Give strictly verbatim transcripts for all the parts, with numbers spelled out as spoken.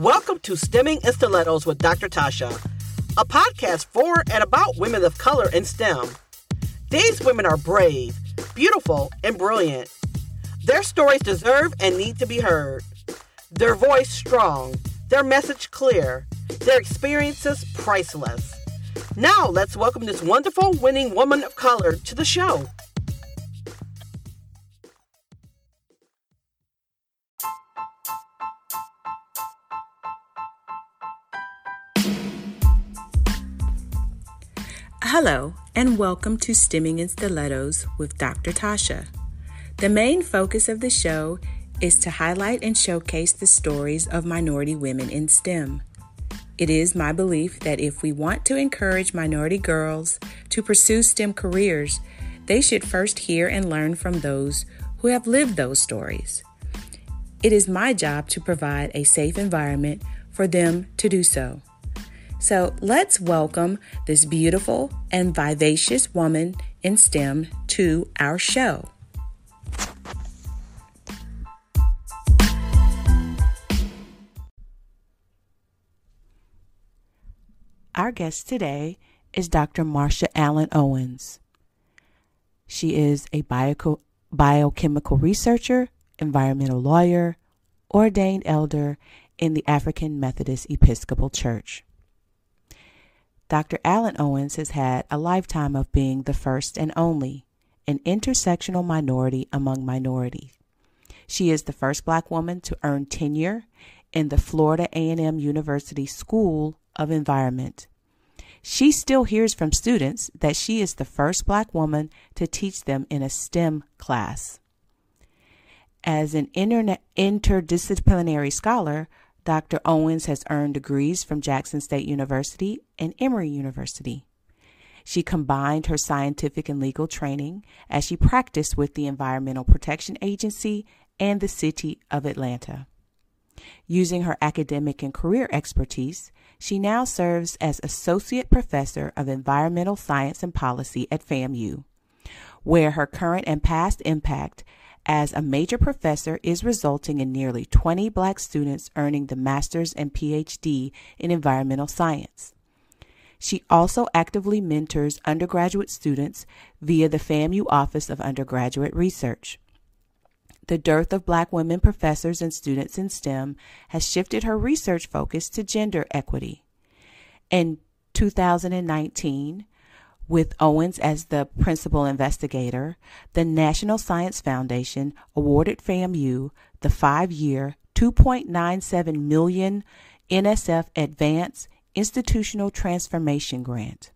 Welcome to Stemming in Stilettos with Doctor Tasha, a podcast for and about women of color in STEM. These women are brave, beautiful, and brilliant. Their stories deserve and need to be heard. Their voice strong, their message clear, their experiences priceless. Now let's welcome this wonderful, winning woman of color to the show. Hello, and welcome to Stemming in Stilettos with Doctor Tasha. The main focus of the show is to highlight and showcase the stories of minority women in STEM. It is my belief that if we want to encourage minority girls to pursue STEM careers, they should first hear and learn from those who have lived those stories. It is my job to provide a safe environment for them to do so. So let's welcome this beautiful and vivacious woman in STEM to our show. Our guest today is Doctor Marcia Allen Owens. She is a bio- biochemical researcher, environmental lawyer, ordained elder in the African Methodist Episcopal Church. Doctor Allen Owens has had a lifetime of being the first and only, an intersectional minority among minorities. She is the first Black woman to earn tenure in the Florida A and M University School of Environment. She still hears from students that she is the first Black woman to teach them in a STEM class. As an interne- interdisciplinary scholar, Doctor Owens has earned degrees from Jackson State University and Emory University. She combined her scientific and legal training as she practiced with the Environmental Protection Agency and the City of Atlanta. Using her academic and career expertise, she now serves as Associate Professor of Environmental Science and Policy at FAMU, where her current and past impact as a major professor is resulting in nearly twenty Black students earning the master's and P H D in environmental science. She also actively mentors undergraduate students via the FAMU Office of Undergraduate Research. The dearth of Black women professors and students in STEM has shifted her research focus to gender equity. In two thousand nineteen, with Owens as the principal investigator, the National Science Foundation awarded FAMU the five-year, two point nine seven million dollars N S F Advance Institutional Transformation Grant.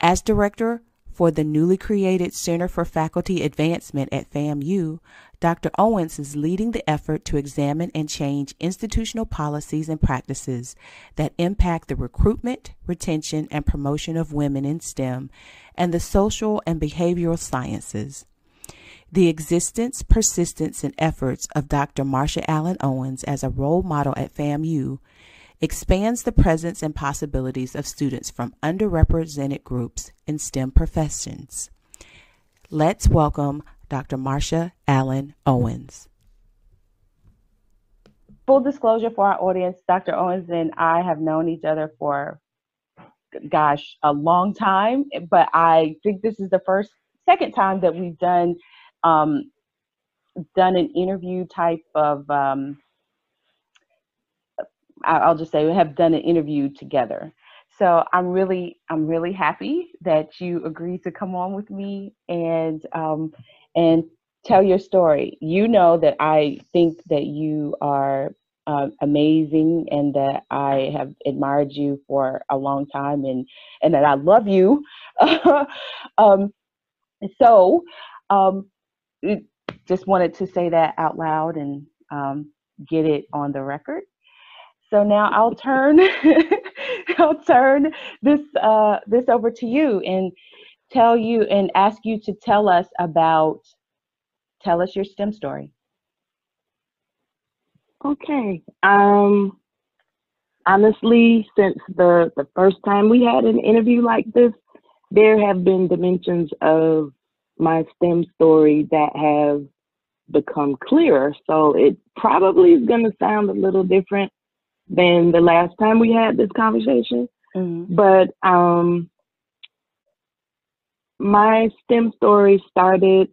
As director for the newly created Center for Faculty Advancement at FAMU, Doctor Owens is leading the effort to examine and change institutional policies and practices that impact the recruitment, retention, and promotion of women in STEM and the social and behavioral sciences. The existence, persistence, and efforts of Doctor Marcia Allen Owens as a role model at FAMU expands the presence and possibilities of students from underrepresented groups in STEM professions. Let's welcome Doctor Marcia Allen Owens. Full disclosure for our audience, Doctor Owens and I have known each other for, gosh, a long time, but I think this is the first, second time that we've done um, done an interview type of, um, I'll just say we have done an interview together. So I'm really, I'm really happy that you agreed to come on with me and um, and tell your story. You know that I think that you are uh, amazing and that I have admired you for a long time and, and that I love you. um, so um, just wanted to say that out loud and um, get it on the record. So now I'll turn I'll turn this uh, this over to you and tell you and ask you to tell us about tell us your STEM story. Okay. Um, honestly, since the, the first time we had an interview like this, there have been dimensions of my STEM story that have become clearer. So it probably is going to sound a little different than the last time we had this conversation. Mm-hmm. But um, my STEM story started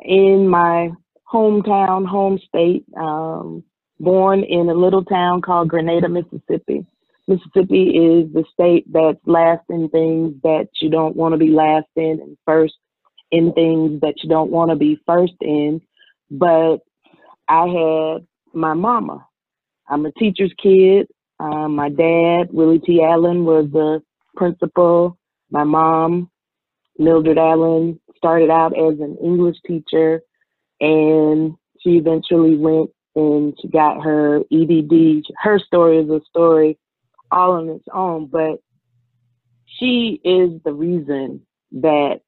in my hometown, home state, um, born in a little town called Grenada, Mississippi. Mississippi is the state that's last in things that you don't want to be last in and first in things that you don't want to be first in. But I had my mama. I'm a teacher's kid. Um, my dad, Willie T. Allen, was the principal. My mom, Mildred Allen, started out as an English teacher, and she eventually went and she got her E D D. Her story is a story all on its own, but she is the reason that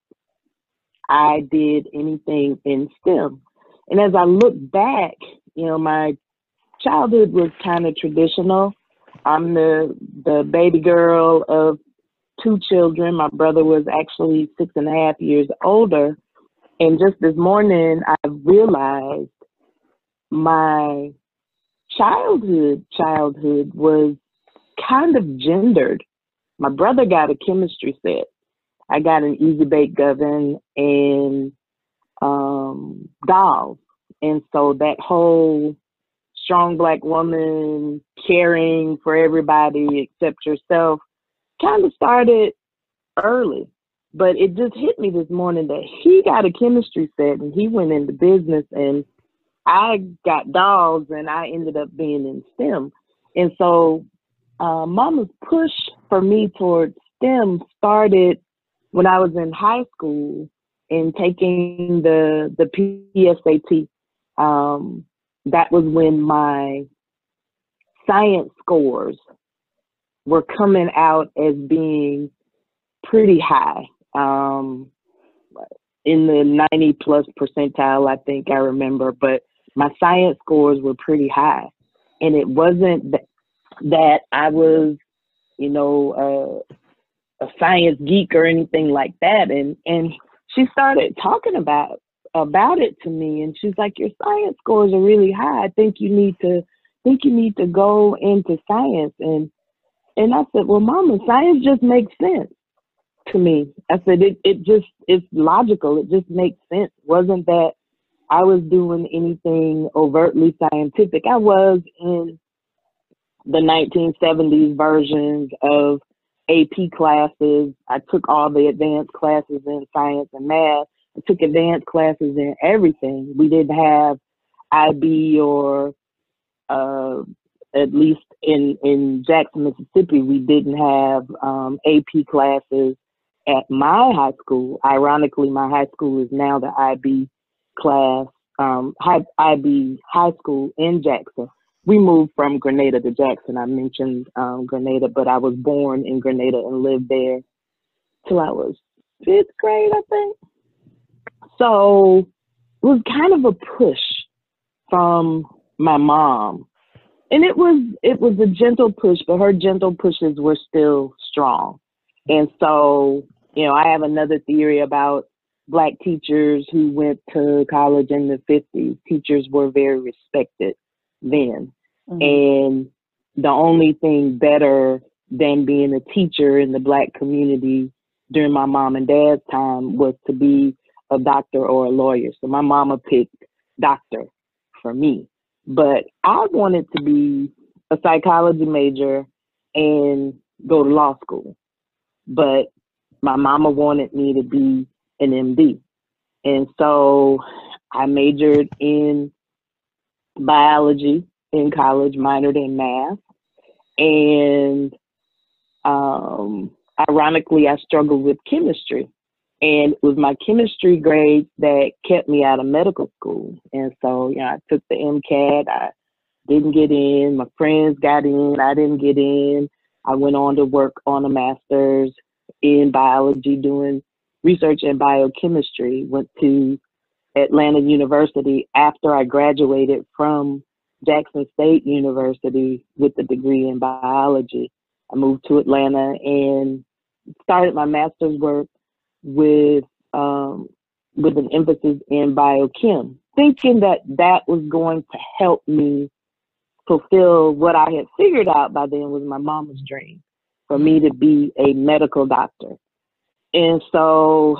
I did anything in STEM. And as I look back, you know, my childhood was kind of traditional. I'm the the baby girl of two children. My brother was actually six and a half years older. And just this morning, I realized my childhood childhood was kind of gendered. My brother got a chemistry set. I got an easy bake oven and um, dolls. And so that whole strong Black woman caring for everybody except yourself kind of started early. But it just hit me this morning that he got a chemistry set and he went into business, and I got dolls and I ended up being in STEM. And so uh, mama's push for me towards STEM started when I was in high school and taking the, the P S A T. Um, that was when my science scores were coming out as being pretty high, um, in the ninety plus percentile, I think I remember, but my science scores were pretty high. And it wasn't th- that I was, you know, uh, a science geek or anything like that. And, and she started talking about, about it to me. And she's like, your science scores are really high. I think you need to, think you need to go into science. And, and I said, well, mama, science just makes sense to me. I said, it, it just, it's logical. It just makes sense. It wasn't that I was doing anything overtly scientific. I was in the nineteen seventies versions of A P classes. I took all the advanced classes in science and math. I took advanced classes in everything. We didn't have I B or, uh, at least in, in Jackson, Mississippi, we didn't have um, A P classes at my high school. Ironically, my high school is now the I B class, um, high, I B high school in Jackson. We moved from Grenada to Jackson. I mentioned um, Grenada, but I was born in Grenada and lived there till I was fifth grade, I think. So it was kind of a push from my mom. And it was it was a gentle push, but her gentle pushes were still strong. And so, you know, I have another theory about Black teachers who went to college in the fifties. Teachers were very respected then. Mm-hmm. And the only thing better than being a teacher in the Black community during my mom and dad's time was to be a doctor or a lawyer. So my mama picked doctor for me. But I wanted to be a psychology major and go to law school. But my mama wanted me to be an M D. And so I majored in biology in college, minored in math. And um, ironically, I struggled with chemistry. And it was my chemistry grades that kept me out of medical school. And so, you know, I took the MCAT. I didn't get in. My friends got in. I didn't get in. I went on to work on a master's in biology, doing research in biochemistry. Went to Atlanta University after I graduated from Jackson State University with a degree in biology. I moved to Atlanta and started my master's work with um, with an emphasis in biochem, thinking that that was going to help me fulfill what I had figured out by then was my mama's dream for me to be a medical doctor. And so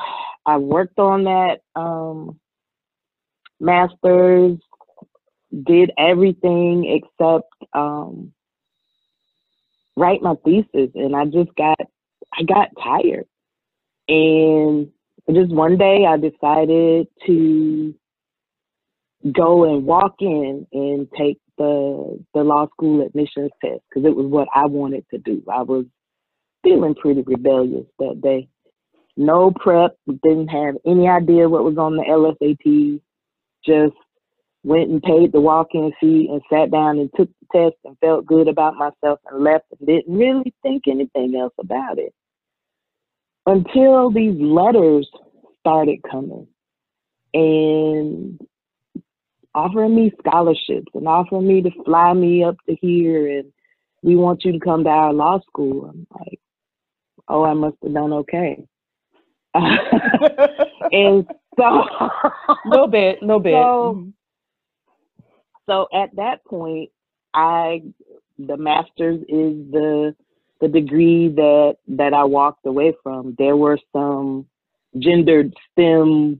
I worked on that um, master's, did everything except um, write my thesis. And I just got, I got tired. And just one day I decided to go and walk in and take the the law school admissions test, because it was what I wanted to do. I was feeling pretty rebellious that day. No prep, didn't have any idea what was on the L S A T, just went and paid the walk-in fee and sat down and took the test and felt good about myself and left and didn't really think anything else about it. Until these letters started coming and offering me scholarships and offering me to fly me up to here and we want you to come to our law school. I'm like, oh, I must have done okay. And so no bit, no bit. So, so at that point, I the master's is the the degree that that I walked away from. There were some gendered STEM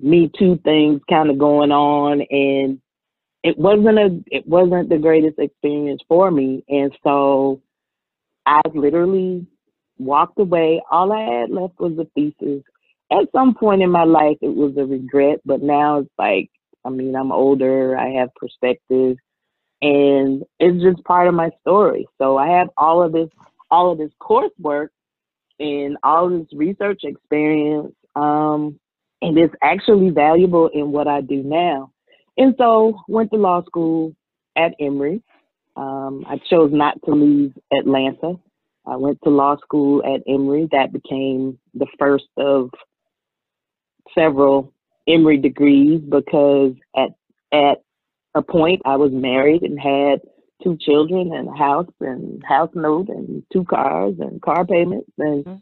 Me Too things kind of going on, and it wasn't a it wasn't the greatest experience for me. And so I literally walked away. All I had left was a thesis. At some point in my life, it was a regret, but now it's like, I mean, I'm older, I have perspective, and it's just part of my story. So I have all of this, all of this coursework and all this research experience, um, and it's actually valuable in what I do now. And so went to law school at Emory. Um, I chose not to leave Atlanta. I went to law school at Emory. That became the first of several Emory degrees, because at at a point I was married and had two children and a house and house note and two cars and car payments. And mm-hmm.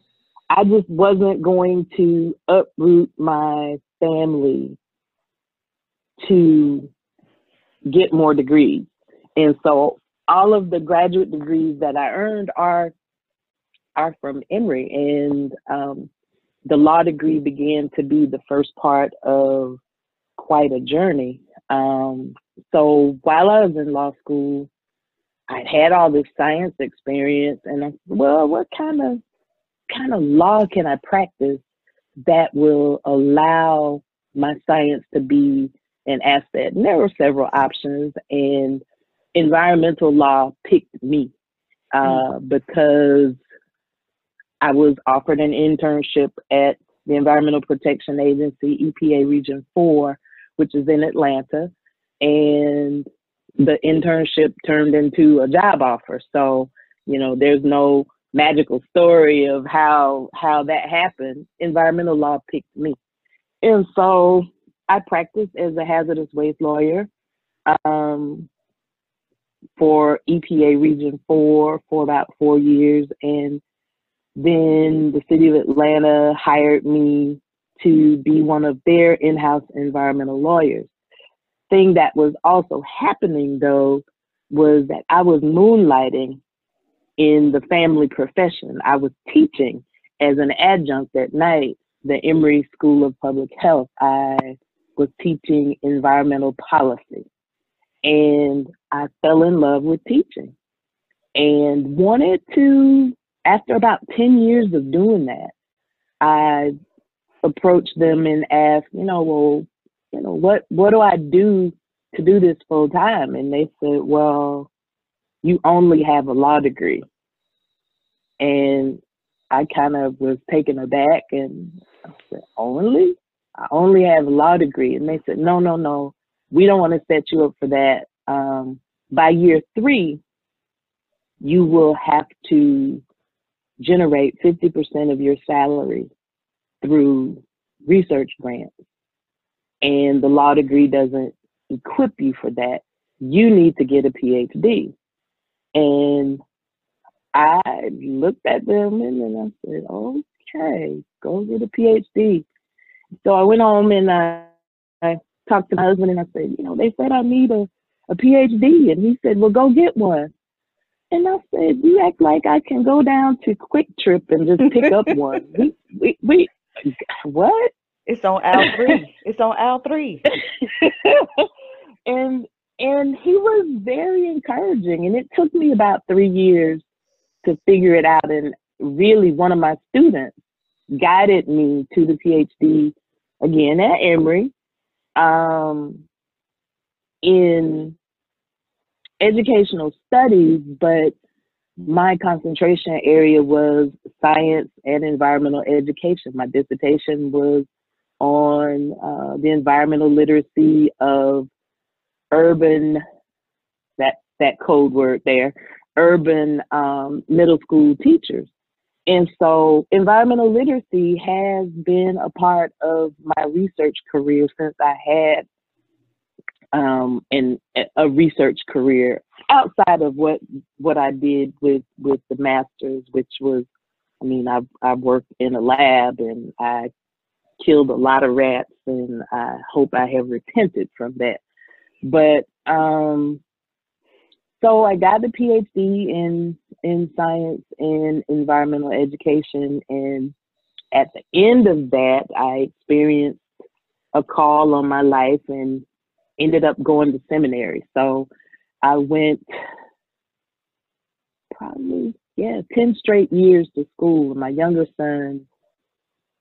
I just wasn't going to uproot my family to get more degrees. And so all of the graduate degrees that I earned are are from Emory, and um, the law degree began to be the first part of quite a journey. Um, so while I was in law school, I had all this science experience, and I said, well, what kind of kind of law can I practice that will allow my science to be an asset? And there were several options, and environmental law picked me uh, mm-hmm. because I was offered an internship at the Environmental Protection Agency, E P A Region four, which is in Atlanta. And the internship turned into a job offer. So, you know, there's no magical story of how how that happened. Environmental law picked me. And so I practiced as a hazardous waste lawyer um, for E P A Region four for about four years. And then the city of Atlanta hired me to be one of their in-house environmental lawyers. Thing that was also happening, though, was that I was moonlighting in the family profession. I was teaching as an adjunct at night, the Emory School of Public Health. I was teaching environmental policy, and I fell in love with teaching and wanted to. After about ten years of doing that, I approached them and asked, you know, well, you know, what, what do I do to do this full time? And they said, well, you only have a law degree. And I kind of was taken aback and I said, only? I only have a law degree. And they said, no, no, no, we don't want to set you up for that. Um, by year three, you will have to generate fifty percent of your salary through research grants. And the law degree doesn't equip you for that. You need to get a P H D. And I looked at them and then I said, okay, go get a P H D. So I went home and I, I talked to my husband and I said, you know, they said I need a a P H D. And he said, well, go get one. And I said, you act like I can go down to Quick Trip and just pick up one. We, we, we, what? It's on aisle three. It's on aisle three. and and he was very encouraging. And it took me about three years to figure it out. And really, one of my students guided me to the P H D again at Emory um, in educational studies, but my concentration area was science and environmental education. My dissertation was on uh, the environmental literacy of urban, that, that code word there, urban um, middle school teachers. And so environmental literacy has been a part of my research career since I had um, in a research career outside of what what I did with, with the master's, which was, I mean, I, I worked in a lab and I killed a lot of rats, and I hope I have repented from that. But um, so I got the P H D in in science and environmental education. And at the end of that, I experienced a call on my life and ended up going to seminary. So I went probably, yeah, ten straight years to school. And my younger son,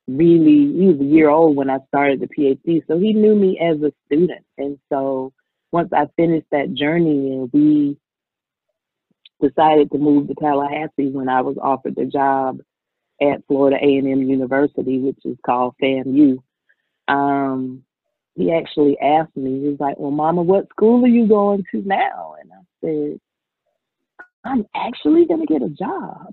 really, he was a year old when I started the P H D. So he knew me as a student. And so once I finished that journey and we decided to move to Tallahassee, when I was offered the job at Florida A and M University, which is called FAMU, um, he actually asked me, he was like, well, Mama, what school are you going to now? And I said, I'm actually going to get a job.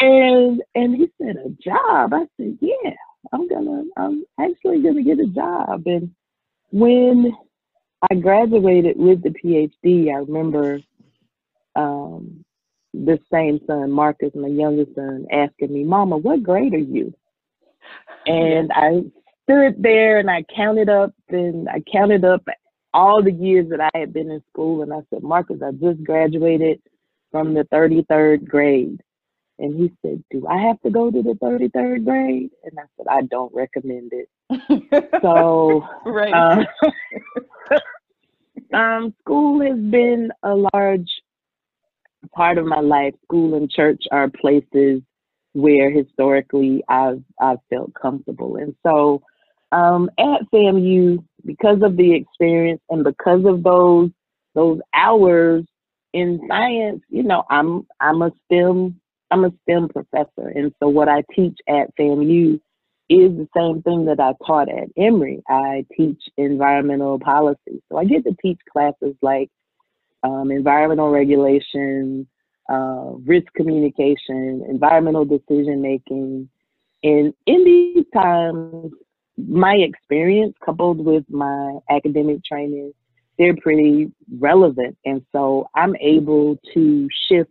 and and he said, a job? I said, yeah, I'm gonna, I'm actually going to get a job. And when I graduated with the P H D, I remember um, this same son, Marcus, my youngest son, asking me, Mama, what grade are you? And I stood there and I counted up and I counted up all the years that I had been in school. And I said, Marcus, I just graduated from the thirty-third grade. And he said, do I have to go to the thirty-third grade? And I said, I don't recommend it. so right. um, um, school has been a large part of my life. School and church are places where historically I've, I've felt comfortable. And so um, at FAMU, because of the experience and because of those those hours in science, you know, I'm I'm a STEM I'm a STEM professor. And so what I teach at FAMU is the same thing that I taught at Emory. I teach environmental policy. So I get to teach classes like um, environmental regulation, uh, risk communication, environmental decision making. And in these times, my experience coupled with my academic training, they're pretty relevant. And so I'm able to shift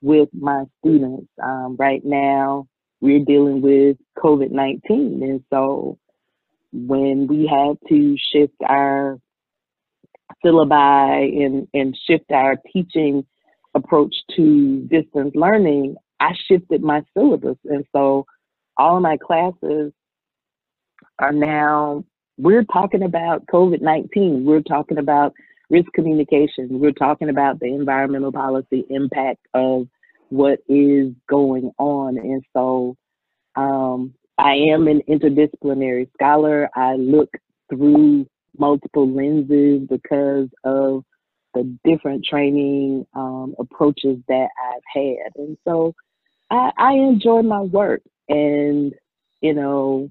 with my students. Um, right now, we're dealing with COVID nineteen. And so when we had to shift our syllabi and, and shift our teaching approach to distance learning, I shifted my syllabus. And so all of my classes are now, we're talking about COVID nineteen. We're talking about risk communication. We're talking about the environmental policy impact of what is going on. And so um, I am an interdisciplinary scholar. I look through multiple lenses because of the different training um, approaches that I've had. And so I, I enjoy my work. And, you know,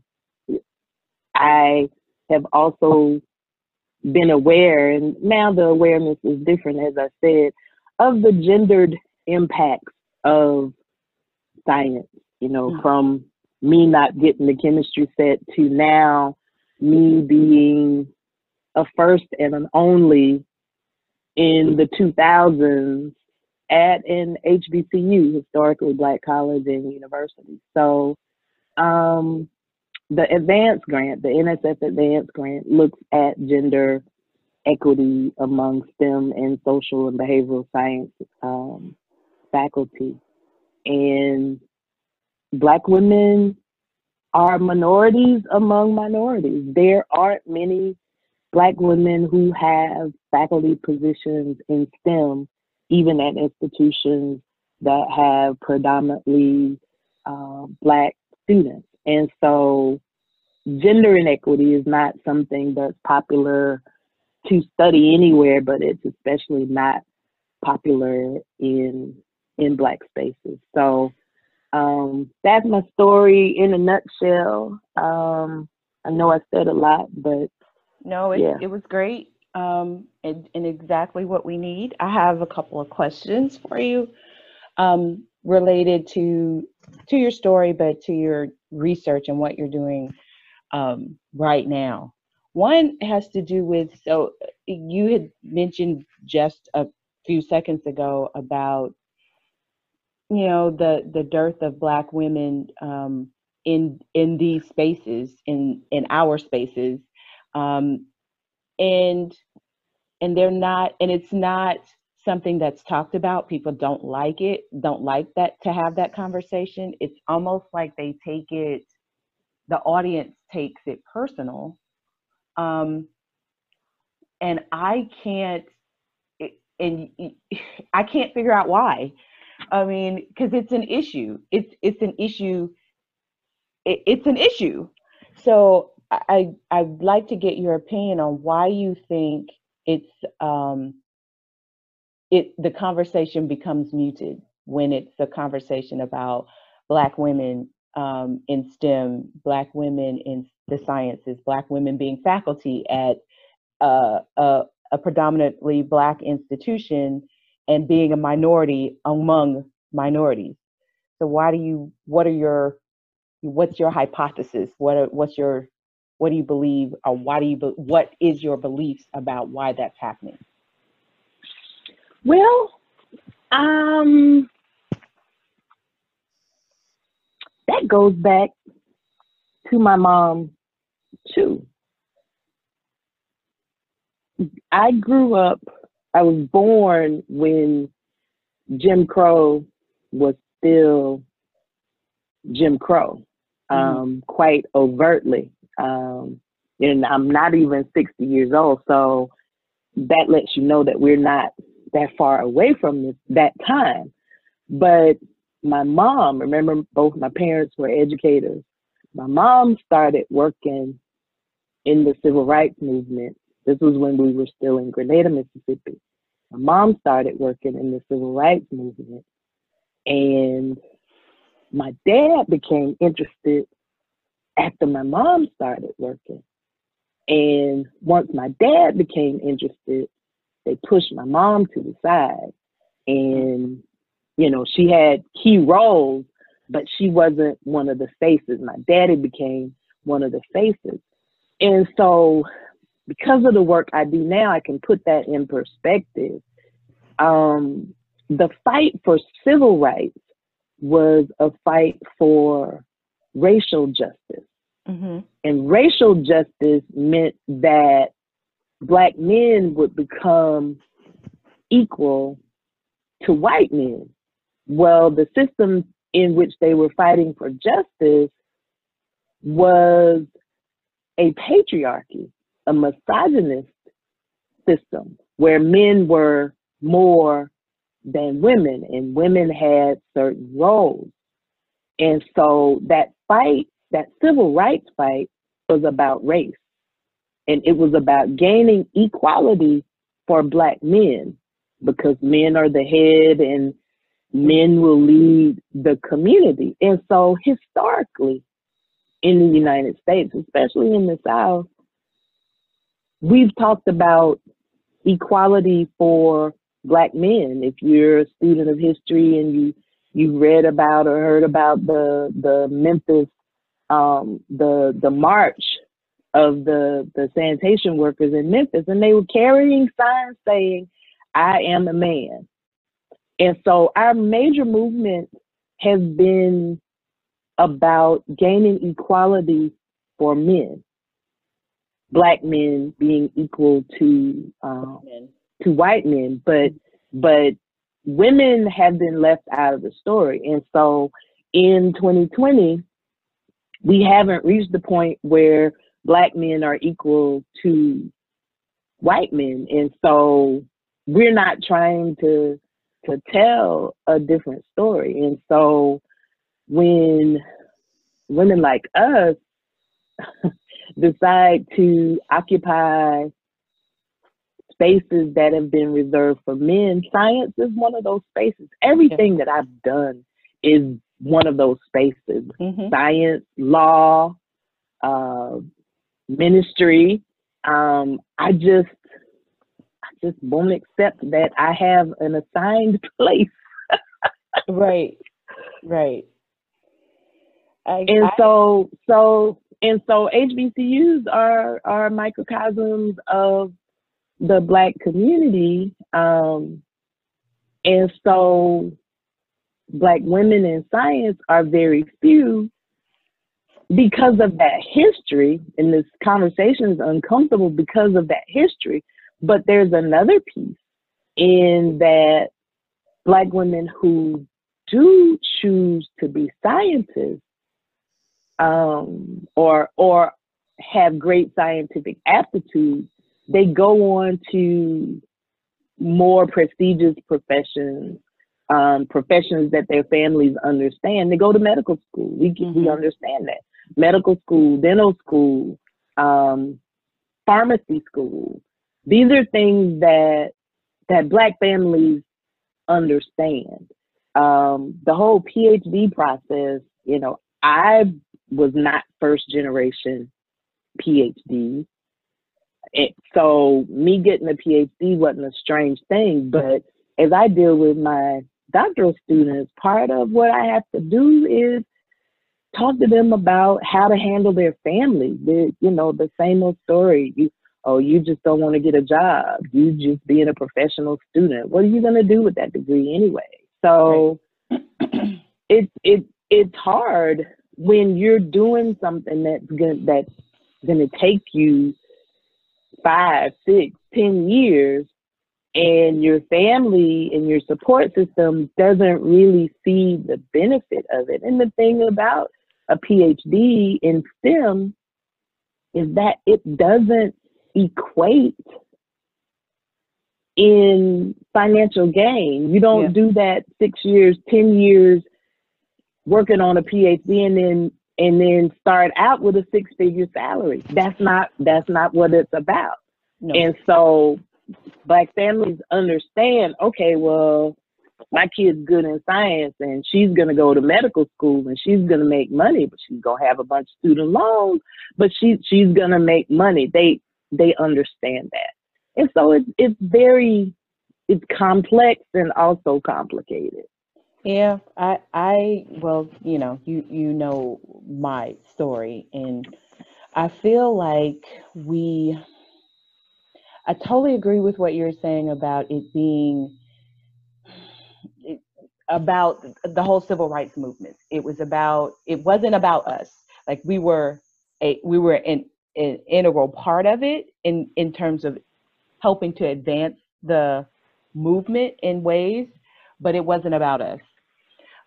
I have also been aware, and now the awareness is different, as I said, of the gendered impacts of science, you know, mm-hmm. from me not getting the chemistry set to now me being a first and an only in the two thousands at an H B C U, historically Black college and university. So um, the advance grant, the N S F advance grant, looks at gender equity among STEM and social and behavioral science um, faculty. And Black women are minorities among minorities. There aren't many Black women who have faculty positions in STEM, even at institutions that have predominantly uh, Black students. And so gender inequity is not something that's popular to study anywhere, but it's especially not popular in in Black spaces. So um, that's my story in a nutshell. Um, I know I said a lot, but no, it, yeah. it was great um, and, and exactly what we need. I have a couple of questions for you um, related to to your story, but to your research and what you're doing um, right now. One has to do with, so you had mentioned just a few seconds ago about, you know, the, the dearth of Black women um, in in these spaces, in, in our spaces. Um, and and they're not, and it's not something that's talked about. People don't like it, don't like that, to have that conversation. It's almost like they take it, the audience takes it personal. Um, and I can't, and I can't figure out why. I mean, cause it's an issue. It's, it's an issue. It's an issue. So I, I'd like to get your opinion on why you think it's, um, it, the conversation becomes muted when it's a conversation about Black women, um, in STEM, Black women in the sciences, Black women being faculty at uh, a, a predominantly Black institution and being a minority among minorities. So why do you, what are your, what's your hypothesis? What are, what's your, what do you believe, or why do you, what is your beliefs about why that's happening? Well, um, that goes back to my mom too. I grew up, I was born when Jim Crow was still Jim Crow, um, mm-hmm. quite overtly. Um, and I'm not even sixty years old, so that lets you know that we're not that far away from this, that time. But my mom, remember both my parents were educators. My mom started working in the civil rights movement. This was when we were still in Grenada, Mississippi. My mom started working in the civil rights movement, and my dad became interested after my mom started working. And once my dad became interested, they pushed my mom to the side. And, you know, she had key roles, but she wasn't one of the faces. My daddy became one of the faces. And so because of the work I do now, I can put that in perspective. Um, the fight for civil rights was a fight for racial justice. Mm-hmm. And racial justice meant that Black men would become equal to white men. Well, the system in which they were fighting for justice was a patriarchy, a misogynist system where men were more than women and women had certain roles. And so that fight, that civil rights fight, was about race. And it was about gaining equality for Black men, because men are the head and men will lead the community. And so historically in the United States, especially in the South, we've talked about equality for Black men. If you're a student of history and you you read about or heard about the the Memphis, um, the the march of the the sanitation workers in Memphis, and they were carrying signs saying, "I am a man." And so our major movement has been about gaining equality for men. black men being equal to uh, to white men, but but women have been left out of the story. And so in twenty twenty, we haven't reached the point where black men are equal to white men. And so we're not trying to to tell a different story. And so when women like us decide to occupy spaces that have been reserved for men, science is one of those spaces. Everything that I've done is one of those spaces. Mm-hmm. Science, law, uh, ministry. Um, I just, I just won't accept that I have an assigned place. Right, right. I, and I, so, so, and so, H B C Us are are microcosms of the black community, um, and so black women in science are very few because of that history, and this conversation is uncomfortable because of that history. But there's another piece in that black women who do choose to be scientists, um, or or have great scientific aptitude, they go on to more prestigious professions, um, professions that their families understand. They go to medical school. We mm-hmm. we understand that. Medical school, dental school, um, pharmacy school. These are things that that black families understand. Um, the whole PhD process, you know, I was not first generation PhD. It, so me getting a PhD wasn't a strange thing, but as I deal with my doctoral students, part of what I have to do is talk to them about how to handle their family. The, you know, the same old story. You, oh, you just don't want to get a job. You just being a professional student. What are you going to do with that degree anyway? So right. it's it, it's hard when you're doing something that's going that's going to take you five, six, ten years, and your family and your support system doesn't really see the benefit of it. And the thing about a PhD in STEM is that it doesn't equate in financial gain. You don't yeah. do that six years, ten years working on a PhD and then and then start out with a six-figure salary. That's not that's not what it's about. No. And so black families understand, okay, well, my kid's good in science and she's going to go to medical school and she's going to make money, but she's going to have a bunch of student loans, but she she's going to make money. They they understand that. And so it's it's very it's complex and also complicated. Yeah, I, I, well, you know, you, you know my story, and I feel like we, I totally agree with what you're saying about it being, it, about the whole civil rights movement. It was about, it wasn't about us. Like we were a, we were an, an integral part of it in, in terms of helping to advance the movement in ways, but it wasn't about us.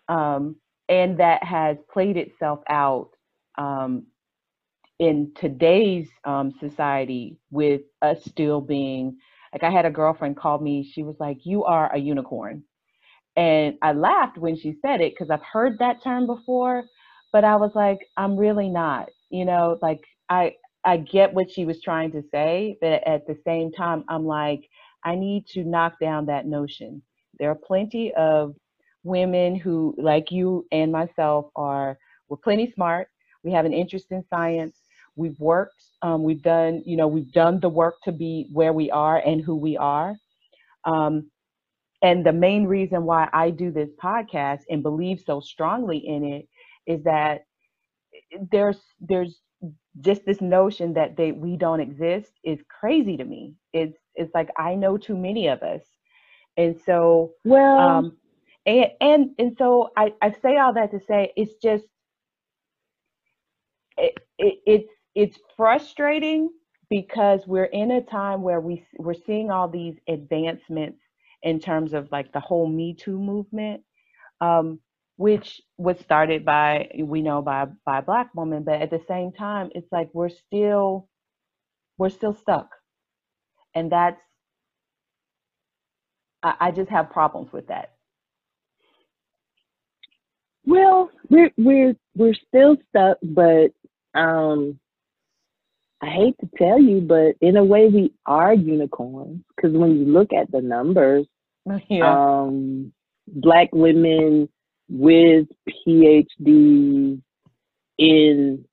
Um, and that has played itself out um, in today's um, society with us still being, like I had a girlfriend call me, she was like, you are a unicorn. And I laughed when she said it, because I've heard that term before, but I was like, I'm really not, you know, like I, I get what she was trying to say, but at the same time, I'm like, I need to knock down that notion. There are plenty of women who, like you and myself, are, we're plenty smart. We have an interest in science. We've worked, um, we've done, you know, we've done the work to be where we are and who we are. Um, and the main reason why I do this podcast and believe so strongly in it is that there's, there's just this notion that they, we don't exist is crazy to me. It's, it's like, I know too many of us. And so, well, um, and, and, and so I, I say all that to say, it's just, it, it, it's, it's frustrating, because we're in a time where we, we're seeing all these advancements in terms of like the whole Me Too movement, um, which was started by, we know, by, by a Black woman, but at the same time, it's like we're still, we're still stuck. And that's, I, I just have problems with that. Well, we're, we're, we're still stuck, but um, I hate to tell you, but in a way we are unicorns, because when you look at the numbers, yeah. um, Black women with PhDs in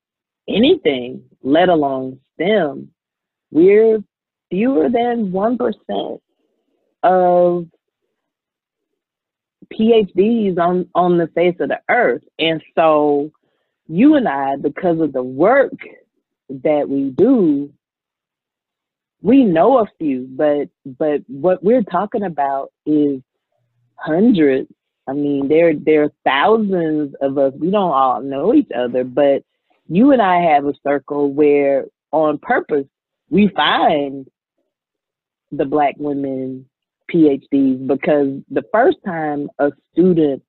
anything, let alone STEM, we're fewer than one percent of PhDs on, on the face of the earth. And so you and I, because of the work that we do, we know a few, but but what we're talking about is hundreds. I mean, there, there are thousands of us. We don't all know each other, but you and I have a circle where on purpose we find the Black women PhDs, because the first time a student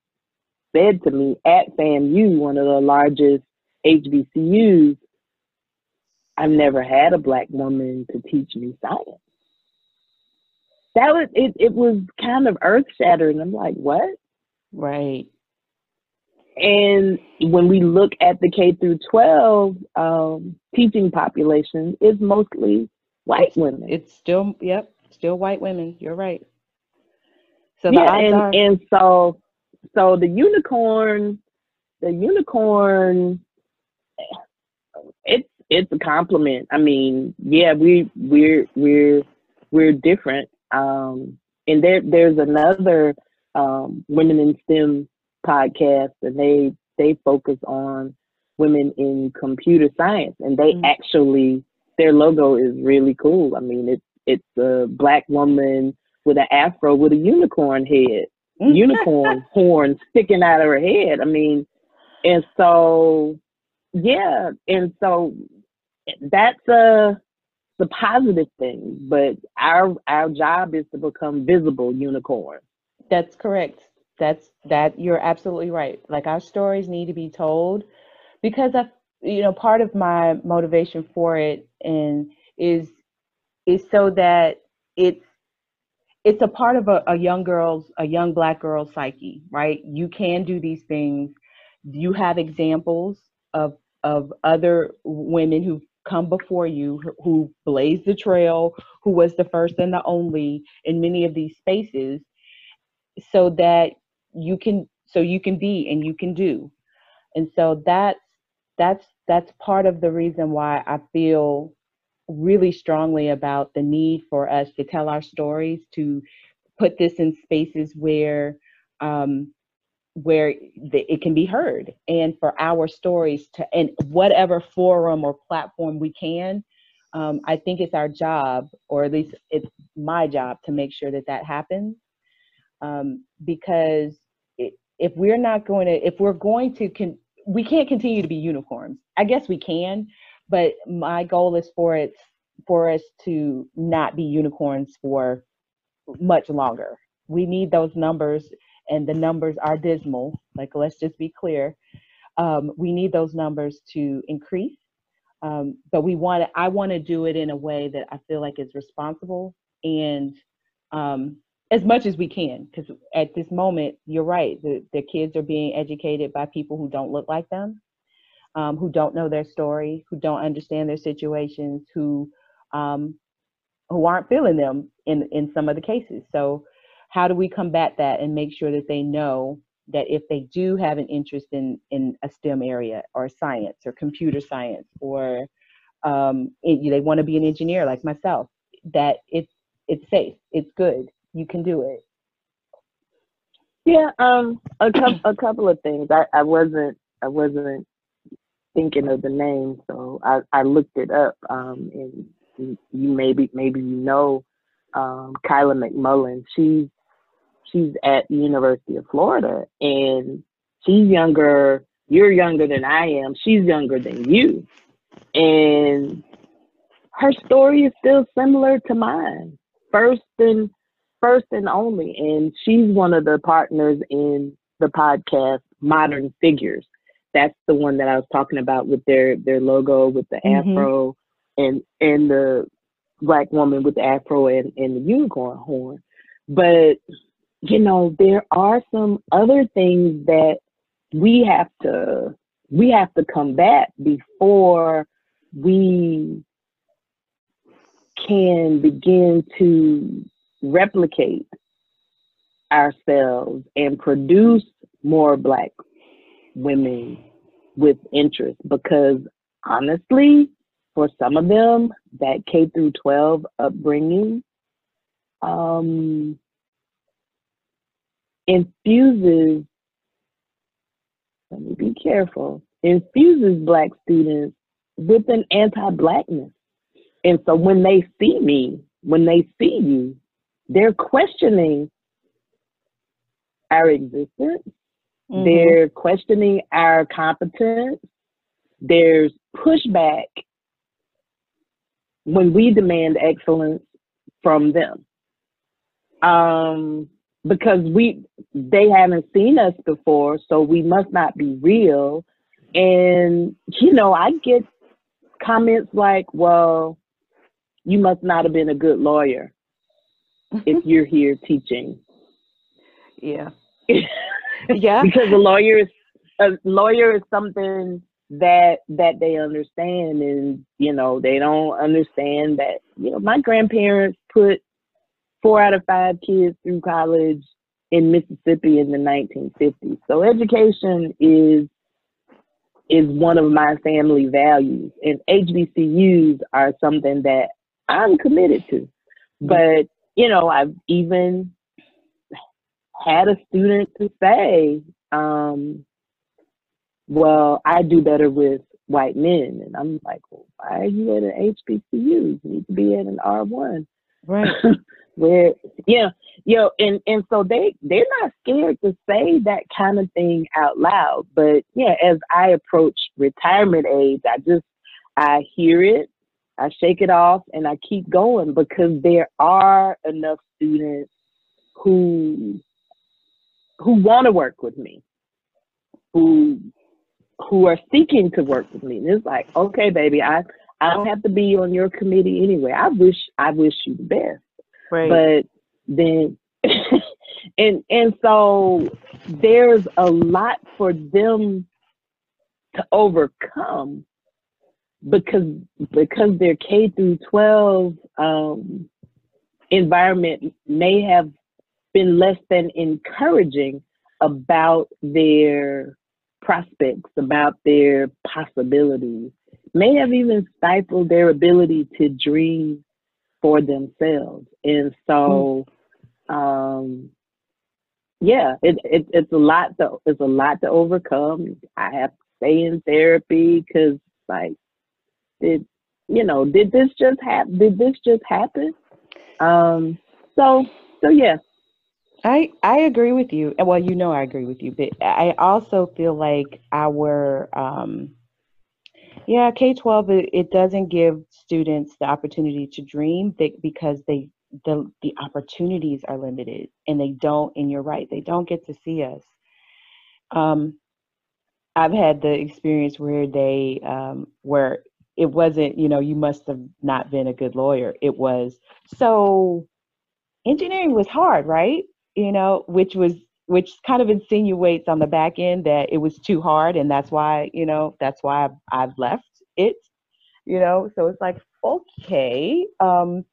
said to me at FAMU, one of the largest H B C Us, I've never had a Black woman to teach me science. That was, it, it was kind of earth shattering. I'm like, what? Right. And when we look at the K through twelve um, teaching population, it's mostly white it's, women. It's still, yep. Still white women, you're right. So the yeah, odds and, are- and so so the unicorn, the unicorn, it's it's a compliment. I mean, yeah, we we're we're we're different. Um, and there there's another um, Women in STEM podcast, and they they focus on women in computer science, and they mm-hmm. actually their logo is really cool. I mean, it's It's a Black woman with an afro with a unicorn head, unicorn horn sticking out of her head. I mean, and so, yeah. And so that's a, the positive thing, but our, our job is to become visible unicorn. That's correct. That's that you're absolutely right. Like, our stories need to be told, because I, you know, part of my motivation for it and is, is so that it's it's a part of a, a young girl's, a young Black girl's psyche, right? You can do these things. You have examples of of other women who've come before you, who blazed the trail, who was the first and the only in many of these spaces, so that you can so you can be and you can do. And so that's that's that's part of the reason why I feel really strongly about the need for us to tell our stories, to put this in spaces where um, where the, it can be heard, and for our stories to, and whatever forum or platform we can, um, I think it's our job, or at least it's my job, to make sure that that happens. Um, because it, if we're not going to, if we're going to, con- we can't continue to be unicorns. I guess we can, but my goal is for it, for us to not be unicorns for much longer. We need those numbers, and the numbers are dismal. Like, let's just be clear. Um, we need those numbers to increase, um, but we want. I want to do it in a way that I feel like is responsible, and um, as much as we can, because at this moment, you're right. The, the kids are being educated by people who don't look like them. Um, who don't know their story, who don't understand their situations, who um, who aren't feeling them in, in some of the cases. So how do we combat that and make sure that they know that if they do have an interest in, in a STEM area or science or computer science, or um, it, they want to be an engineer like myself, that it's it's safe, it's good, you can do it. Yeah, um, a, co- a couple of things. I, I wasn't, I wasn't, thinking of the name, so I, I looked it up, um, and you maybe maybe you know um, Kyla McMullen. She's she's at the University of Florida, and she's younger. You're younger than I am. She's younger than you, and her story is still similar to mine. First and first and only. And she's one of the partners in the podcast Modern Figures. That's the one that I was talking about with their their logo with the mm-hmm. afro and and the black woman with the afro and, and the unicorn horn. But you know, there are some other things that we have to we have to combat before we can begin to replicate ourselves and produce more Black women with interest, because honestly, for some of them, that K through twelve upbringing um, infuses, let me be careful, infuses Black students with an anti-Blackness. And so when they see me, when they see you, they're questioning our existence. Mm-hmm. They're questioning our competence. There's pushback when we demand excellence from them. Um, because we they haven't seen us before, so we must not be real. And, you know, I get comments like, well, you must not have been a good lawyer if you're here teaching. Yeah. Yeah. Because a lawyer is a lawyer is something that that they understand, and you know, they don't understand that, you know, my grandparents put four out of five kids through college in Mississippi in the nineteen fifties. So education is is one of my family values, and H B C Us are something that I'm committed to. But, you know, I've even had a student to say, um, well, I do better with white men. And I'm like, well, why are you at an H B C U? You need to be at an R one. Right. Where, yeah, you know, and, and so they, they're not scared to say that kind of thing out loud. But yeah, as I approach retirement age, I just, I hear it, I shake it off, and I keep going, because there are enough students who who want to work with me, who who are seeking to work with me. And it's like, okay, baby, I, I don't have to be on your committee anyway. I wish I wish you the best. Right. But then and and so there's a lot for them to overcome, because because their K through twelve um, environment may have been less than encouraging about their prospects, about their possibilities, may have even stifled their ability to dream for themselves. And so, um, yeah, it, it, it's a lot to it's a lot to overcome. I have to stay in therapy, because, like, did you know? Did this just happen? Did this just happen? Um, so, so yeah. I, I agree with you. Well, you know, I agree with you, but I also feel like our, um, yeah, K twelve, it, it doesn't give students the opportunity to dream they, because they, the, the opportunities are limited, and they don't, and you're right, they don't get to see us. Um, I've had the experience where they, um, where it wasn't, you know, you must have not been a good lawyer. It was, so engineering was hard, right? You know, which was, which kind of insinuates on the back end that it was too hard, and that's why, you know, that's why I've, I've left it, you know. So it's like, okay, um,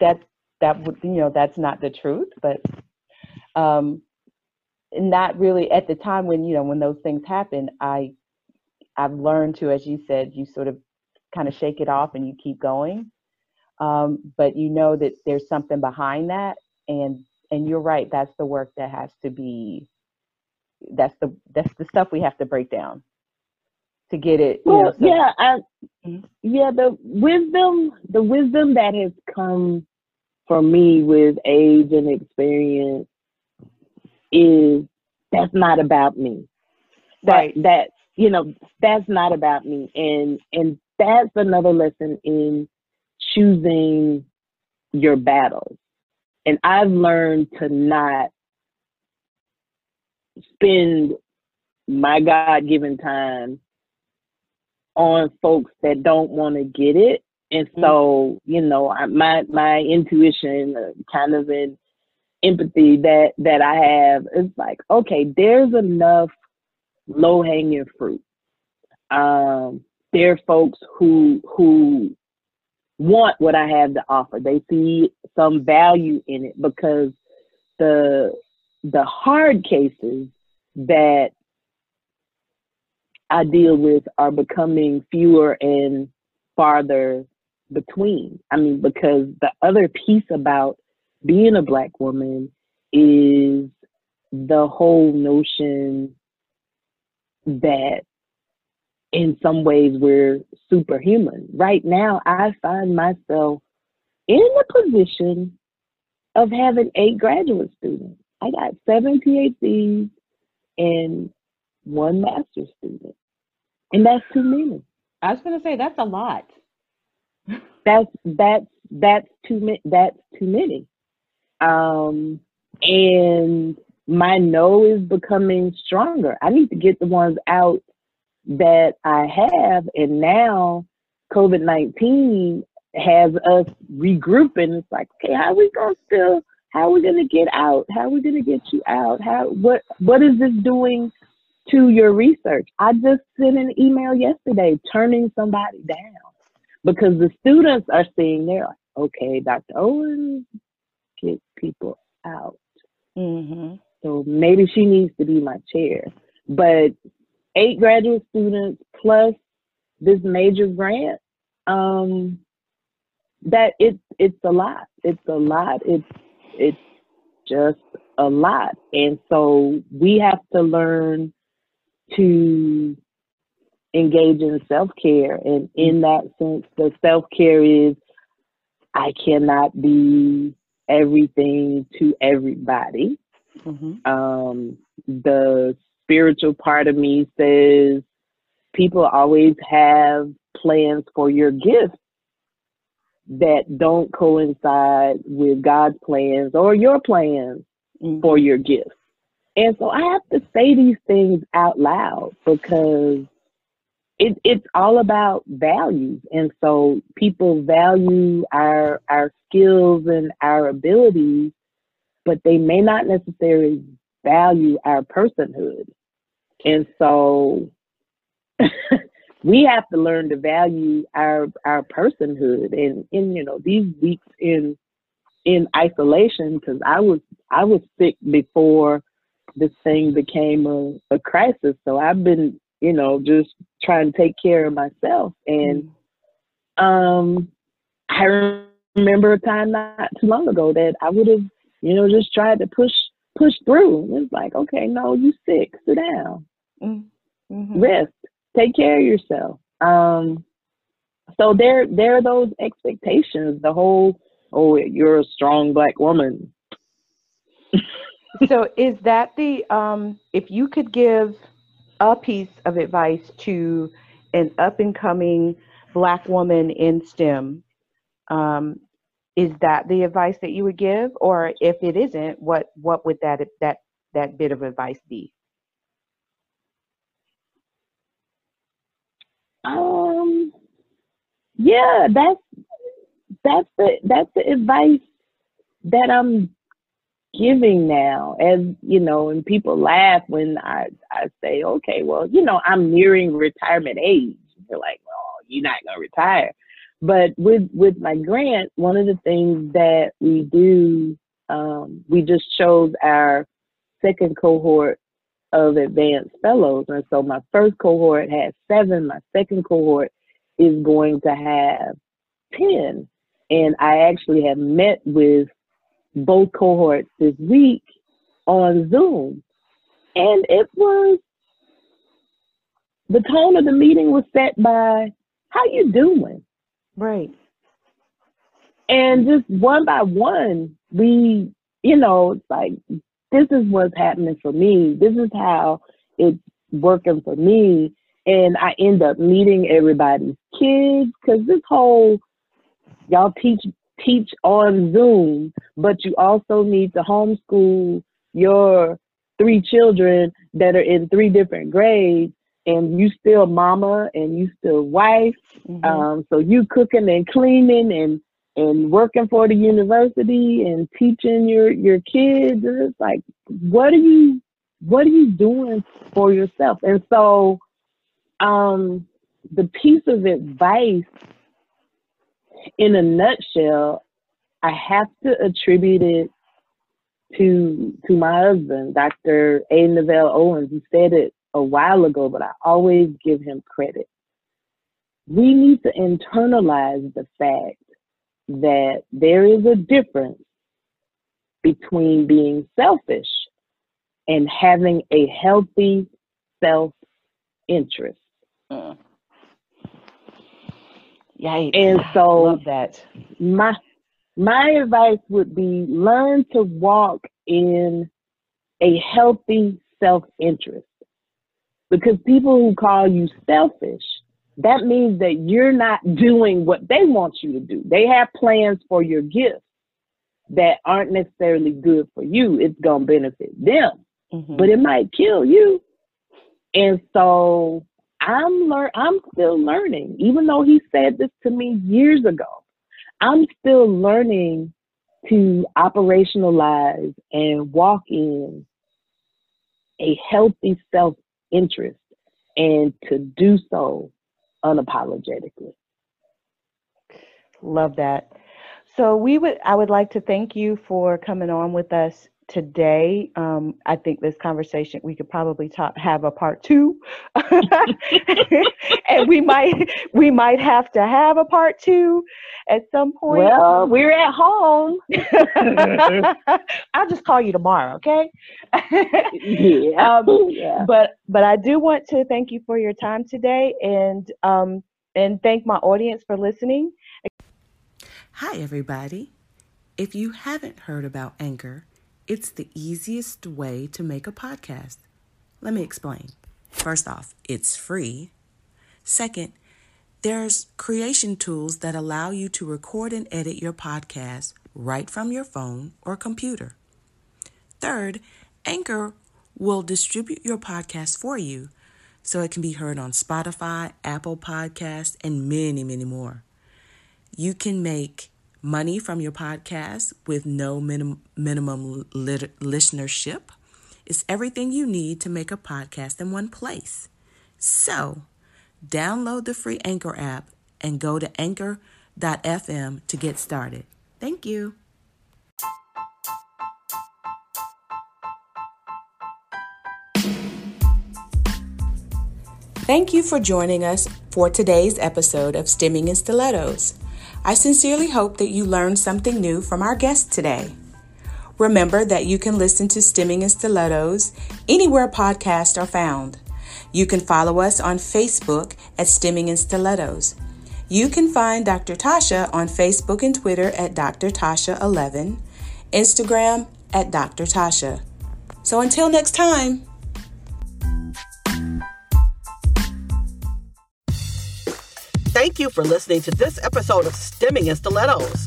that, that would, you know, that's not the truth, but um, not really at the time when, you know, when those things happen, I, I've learned to, as you said, you sort of kind of shake it off and you keep going. Um, but you know that there's something behind that, and And you're right, that's the work that has to be, that's the that's the stuff we have to break down to get it. You well, know, so. Yeah, I, mm-hmm. yeah, the wisdom, the wisdom that has come for me with age and experience is that's not about me. That, right. That, you know, that's not about me. And and that's another lesson in choosing your battles. And I've learned to not spend my God-given time on folks that don't want to get it. And so, you know, I, my my intuition, kind of an empathy that, that I have, is like, okay, there's enough low-hanging fruit. Um, there are folks who who want what I have to offer. They see some value in it, because the the hard cases that I deal with are becoming fewer and farther between. I mean, because the other piece about being a Black woman is the whole notion that in some ways we're superhuman. Right now, I find myself in the position of having eight graduate students. I got seven P H Ds and one master's student. And that's too many. I was going to say, that's a lot. That's that's that's too many. That's too many. Um, and my no is becoming stronger. I need to get the ones out that I have. And now COVID nineteen has us regrouping. It's like, okay, how are we gonna still? How are we gonna get out? How are we gonna get you out? How what what is this doing to your research? I just sent an email yesterday turning somebody down, because the students are seeing, they're like, okay, Doctor Owens, get people out. Mm-hmm. So maybe she needs to be my chair. But eight graduate students plus this major grant, um, that it's it's a lot. It's a lot. It's it's just a lot. And so we have to learn to engage in self-care. And in that sense, the self-care is, I cannot be everything to everybody. Mm-hmm. Um, the spiritual part of me says, people always have plans for your gifts that don't coincide with God's plans or your plans mm-hmm. for your gifts. And so I have to say these things out loud, because It, it's all about values. And so people value our our skills and our abilities, but they may not necessarily value our personhood. And so we have to learn to value our our personhood. And, and you know, these weeks in in isolation, because I was I was sick before this thing became a, a crisis. So I've been, you know, just trying to take care of myself. And um, I remember a time not too long ago that I would have, you know, just tried to push push through. It's like, okay, no, you sick, sit down, mm-hmm. rest, take care of yourself. Um, so there, there are those expectations. The whole, oh, you're a strong Black woman. So is that the um, if you could give a piece of advice to an up-and-coming Black woman in STEM, um, is that the advice that you would give? Or if it isn't, what what would that that that bit of advice be? Um, yeah, that's that's the that's the advice that I'm giving now, as you know, and people laugh when I, I say, okay, well, you know, I'm nearing retirement age. They're like, oh, you're not gonna retire. But with with my grant, one of the things that we do, um, we just chose our second cohort of advanced fellows, and so my first cohort had seven. My second cohort is going to have ten, and I actually have met with both cohorts this week on Zoom. And it was, the tone of the meeting was set by, how you doing? Right. And just one by one, we, you know, it's like, this is what's happening for me. This is how it's working for me. And I end up meeting everybody's kids, because this whole, y'all teach teach on Zoom, but you also need to homeschool your three children that are in three different grades, and you still mama and you still wife. Mm-hmm. Um, so you cooking and cleaning and, and working for the university and teaching your, your kids. And it's like, what are you, what are you doing for yourself? And so um, the piece of advice, in a nutshell, I have to attribute it to to my husband, Doctor A. Navelle Owens. He said it a while ago, but I always give him credit. We need to internalize the fact that there is a difference between being selfish and having a healthy self-interest. Mm. Yikes. And so love that. my my advice would be, learn to walk in a healthy self-interest, because people who call you selfish, that means that you're not doing what they want you to do. They have plans for your gifts that aren't necessarily good for you. It's going to benefit them, mm-hmm. but it might kill you. And so I'm lear- I'm still learning, even though he said this to me years ago. I'm still learning to operationalize and walk in a healthy self-interest, and to do so unapologetically. Love that. So we would, I would like to thank you for coming on with us today. Um, I think this conversation, we could probably talk, have a part two, and we might we might have to have a part two at some point. Well, we're at home. I'll just call you tomorrow, okay? yeah. Um, yeah. But but I do want to thank you for your time today, and um, and thank my audience for listening. Hi, everybody. If you haven't heard about Anchor, it's the easiest way to make a podcast. Let me explain. First off, it's free. Second, there's creation tools that allow you to record and edit your podcast right from your phone or computer. Third, Anchor will distribute your podcast for you, so it can be heard on Spotify, Apple Podcasts, and many, many more. You can make money from your podcast with no minim- minimum lit- listenership. It's everything you need to make a podcast in one place. So download the free Anchor app and go to anchor dot f m to get started. Thank you. Thank you for joining us for today's episode of Stemming in Stilettos. I sincerely hope that you learned something new from our guest today. Remember that you can listen to Stemming in Stilettos anywhere podcasts are found. You can follow us on Facebook at Stemming in Stilettos. You can find Doctor Tasha on Facebook and Twitter at Doctor Tasha eleven, Instagram at Doctor Tasha. So until next time. Thank you for listening to this episode of Stemming in Stilettos.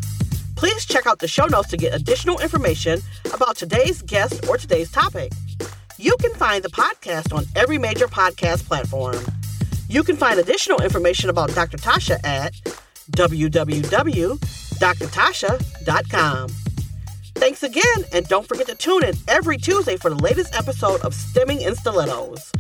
Please check out the show notes to get additional information about today's guest or today's topic. You can find the podcast on every major podcast platform. You can find additional information about Doctor Tasha at w w w dot dr tasha dot com. Thanks again, and don't forget to tune in every Tuesday for the latest episode of Stemming in Stilettos.